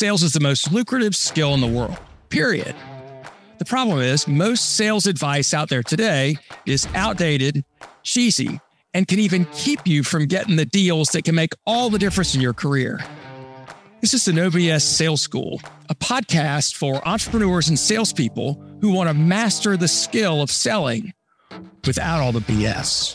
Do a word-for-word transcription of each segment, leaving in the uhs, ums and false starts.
Sales is the most lucrative skill in the world, period. The problem is most sales advice out there today is outdated, cheesy, and can even keep you from getting the deals that can make all the difference in your career. This is the No B S Sales School, a podcast for entrepreneurs and salespeople who want to master the skill of selling without all the B S.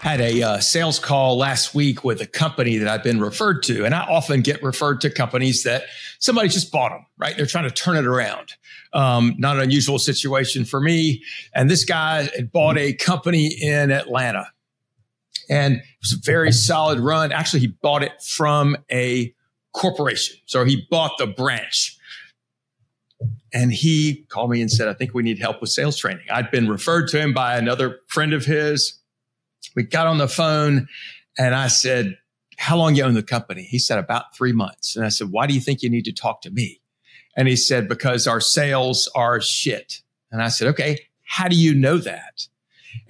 Had a uh, sales call last week with a company that I've been referred to, and I often get referred to companies that somebody just bought them, right? They're trying to turn it around. Um, not an unusual situation for me. And this guy had bought a company in Atlanta, and it was a very solid run. Actually, he bought it from a corporation. So he bought the branch. And he called me and said, I think we need help with sales training. I'd been referred to him by another friend of his. We got on the phone and I said, how long you own the company? He said, about three months. And I said, why do you think you need to talk to me? And he said, because our sales are shit. And I said, okay, how do you know that?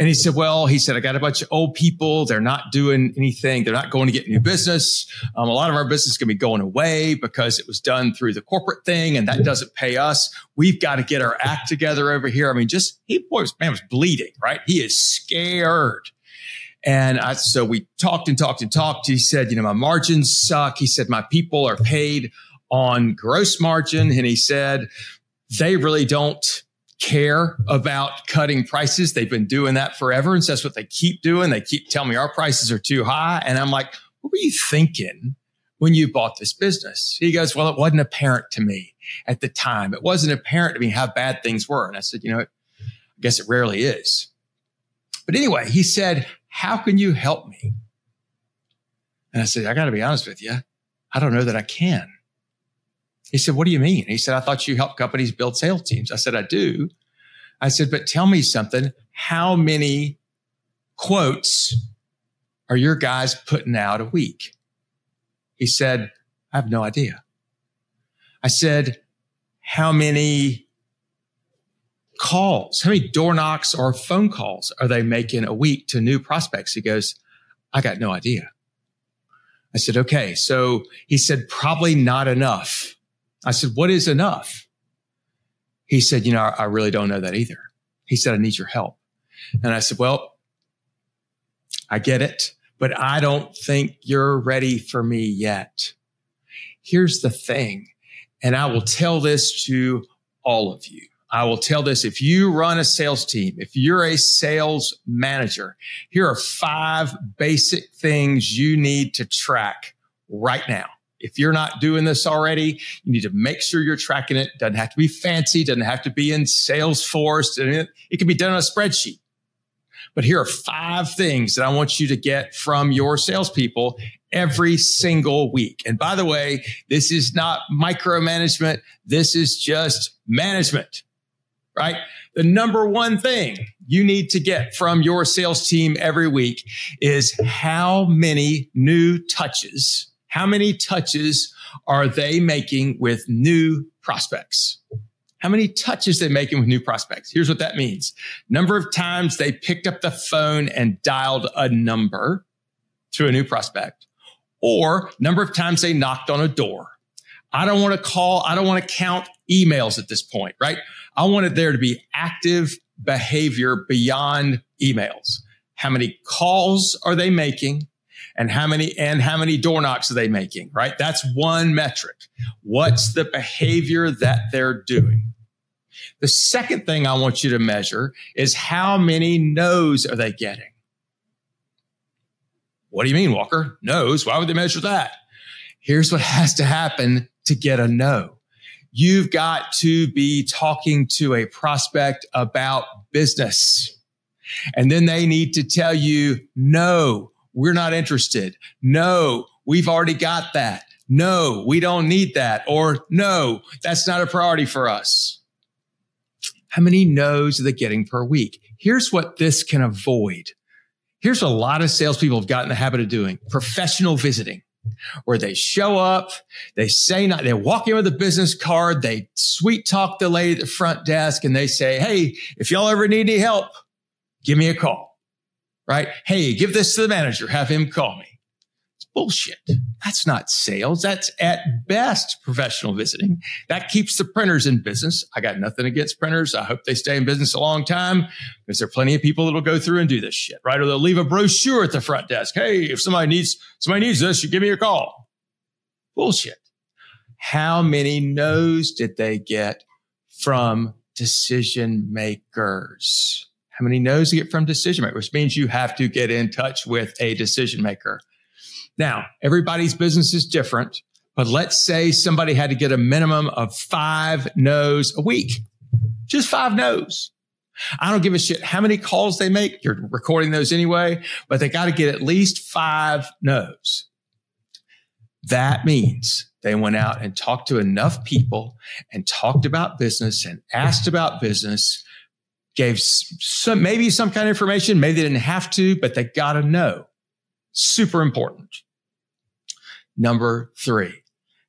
And he said, well, he said, I got a bunch of old people. They're not doing anything. They're not going to get new business. Um, a lot of our business is going to be going away because it was done through the corporate thing, and that doesn't pay us. We've got to get our act together over here. I mean, just he was, man, was bleeding, right? He is scared. And I, so we talked and talked and talked. He said, you know, my margins suck. He said, my people are paid on gross margin. And he said, they really don't care about cutting prices. They've been doing that forever. And so that's what they keep doing. They keep telling me our prices are too high. And I'm like, what were you thinking when you bought this business? He goes, well, it wasn't apparent to me at the time. It wasn't apparent to me how bad things were. And I said, you know, I guess it rarely is. But anyway, he said, how can you help me? And I said, I got to be honest with you. I don't know that I can. He said, what do you mean? He said, I thought you help companies build sales teams. I said, I do. I said, but tell me something. How many quotes are your guys putting out a week? He said, I have no idea. I said, how many calls, how many door knocks or phone calls are they making a week to new prospects? He goes, I got no idea. I said, okay. So he said, probably not enough. I said, what is enough? He said, you know, I, I really don't know that either. He said, I need your help. And I said, well, I get it, but I don't think you're ready for me yet. Here's the thing. And I will tell this to all of you. I will tell this. If you run a sales team, if you're a sales manager, here are five basic things you need to track right now. If you're not doing this already, you need to make sure you're tracking it. Doesn't have to be fancy. Doesn't have to be in Salesforce. It can be done on a spreadsheet. But here are five things that I want you to get from your salespeople every single week. And by the way, this is not micromanagement. This is just management, right? The number one thing you need to get from your sales team every week is how many new touches How many touches are they making with new prospects? How many touches they're making with new prospects? Here's what that means. Number of times they picked up the phone and dialed a number to a new prospect, or number of times they knocked on a door. I don't want to call. I don't want to count emails at this point, right? I wanted there to be active behavior beyond emails. How many calls are they making? And how many and how many door knocks are they making, right? That's one metric. What's the behavior that they're doing? The second thing I want you to measure is how many no's are they getting? What do you mean, Walker? No's? Why would they measure that? Here's what has to happen to get a no. You've got to be talking to a prospect about business. And then they need to tell you, no, we're not interested. No, we've already got that. No, we don't need that. Or no, that's not a priority for us. How many no's are they getting per week? Here's what this can avoid. Here's what a lot of salespeople have gotten in the habit of doing. Professional visiting, where they show up, they say not, they walk in with a business card, they sweet talk the lady at the front desk, and they say, hey, if y'all ever need any help, give me a call. Right? Hey, give this to the manager. Have him call me. It's Bullshit. That's not sales. That's at best professional visiting. That keeps the printers in business. I got nothing against printers. I hope they stay in business a long time because there are plenty of people that will go through and do this shit, right? Or they'll leave a brochure at the front desk. Hey, if somebody needs, somebody needs this, you give me a call. Bullshit. How many no's did they get from decision makers? How many no's do you get from decision makers? Which means you have to get in touch with a decision maker. Now, everybody's business is different, but let's say somebody had to get a minimum of five no's a week. Just five no's. I don't give a shit how many calls they make. You're recording those anyway, but they got to get at least five no's. That means they went out and talked to enough people and talked about business and asked about business, gave some, maybe some kind of information. Maybe they didn't have to, but they got to know. Super important. Number three,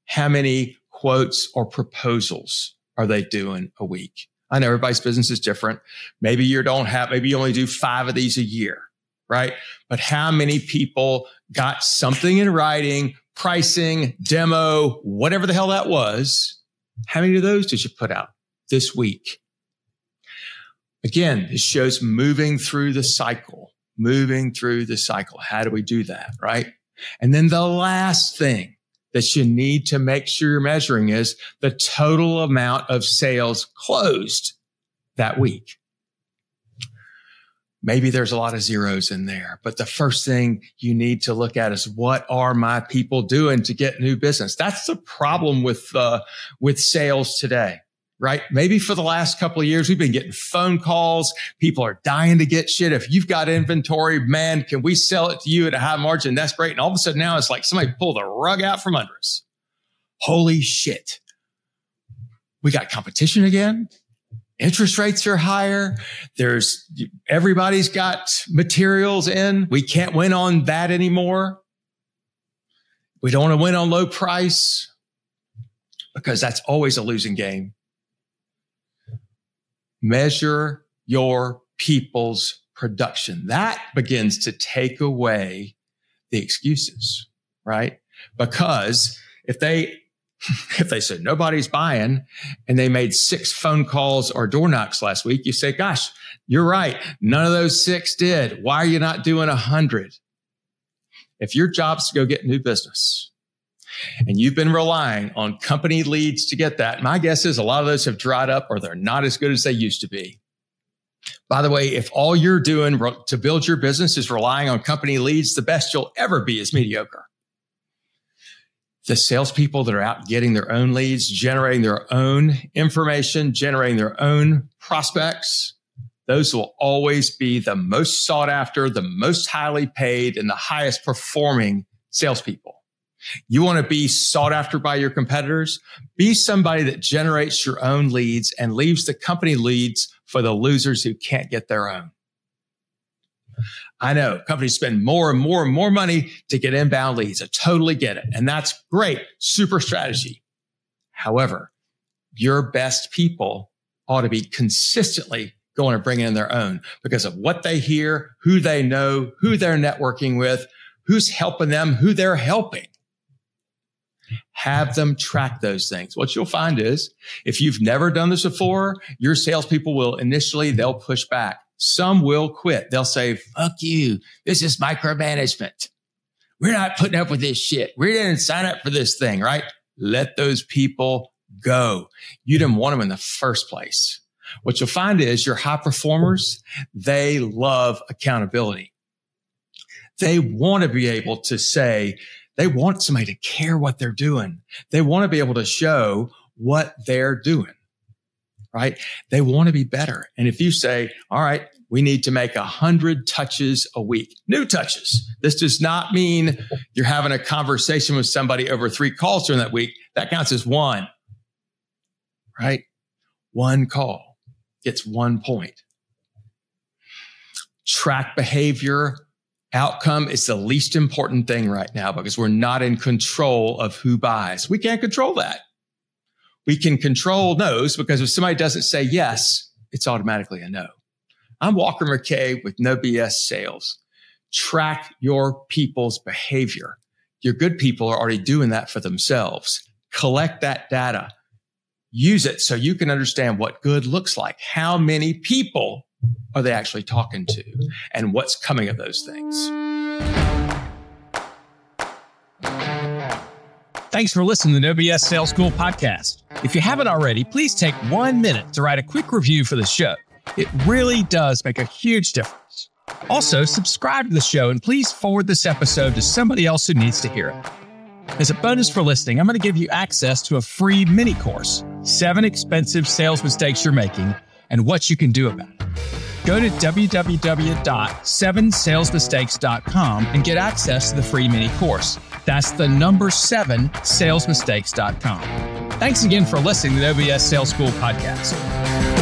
how many quotes or proposals are they doing a week? I know everybody's business is different. Maybe you don't have, maybe you only do five of these a year, right? But how many people got something in writing, pricing, demo, whatever the hell that was? How many of those did you put out this week? Again, this shows moving through the cycle, moving through the cycle. How do we do that, right? And then the last thing that you need to make sure you're measuring is the total amount of sales closed that week. Maybe there's a lot of zeros in there, but the first thing you need to look at is what are my people doing to get new business? That's the problem with, uh, with sales today. Right? Maybe for the last couple of years, we've been getting phone calls. People are dying to get shit. If you've got inventory, man, can we sell it to you at a high margin? That's great. And all of a sudden now it's like somebody pulled the rug out from under us. Holy shit. We got competition again. Interest rates are higher. There's everybody's got materials in. We can't win on that anymore. We don't want to win on low price because that's always a losing game. Measure your people's production. That begins to take away the excuses, right? Because if they, if they said nobody's buying and they made six phone calls or door knocks last week, you say, gosh, you're right. None of those six did. Why are you not doing a hundred? If your job's to go get new business, and you've been relying on company leads to get that, my guess is a lot of those have dried up or they're not as good as they used to be. By the way, if all you're doing to build your business is relying on company leads, the best you'll ever be is mediocre. The salespeople that are out getting their own leads, generating their own information, generating their own prospects, those will always be the most sought after, the most highly paid, and the highest performing salespeople. You want to be sought after by your competitors? Be somebody that generates your own leads and leaves the company leads for the losers who can't get their own. I know companies spend more and more and more money to get inbound leads. I totally get it. And that's great. Super strategy. However, your best people ought to be consistently going to bring in their own because of what they hear, who they know, who they're networking with, who's helping them, who they're helping. Have them track those things. What you'll find is if you've never done this before, your salespeople will initially, they'll push back. Some will quit. They'll say, fuck you. This is micromanagement. We're not putting up with this shit. We didn't sign up for this thing, right? Let those people go. You didn't want them in the first place. What you'll find is your high performers, they love accountability. They want to be able to say, they want somebody to care what they're doing. They want to be able to show what they're doing, right? They want to be better. And if you say, all right, we need to make a hundred touches a week, new touches. This does not mean you're having a conversation with somebody over three calls during that week. That counts as one, right? One call gets one point. Track behavior. Outcome is the least important thing right now because we're not in control of who buys. We can't control that. We can control no's because if somebody doesn't say yes, it's automatically a no. I'm Walker McKay with No B S Sales. Track your people's behavior. Your good people are already doing that for themselves. Collect that data. Use it so you can understand what good looks like. How many people are they actually talking to, and what's coming of those things? Thanks for listening to the No B S Sales School podcast. If you haven't already, please take one minute to write a quick review for the show. It really does make a huge difference. Also, subscribe to the show and please forward this episode to somebody else who needs to hear it. As a bonus for listening, I'm going to give you access to a free mini course, Seven Expensive Sales Mistakes You're Making and What You Can Do About It. Go to w w w dot seven sales mistakes dot com and get access to the free mini course. That's the number seven, sales mistakes dot com. Thanks again for listening to the No B S Sales School podcast.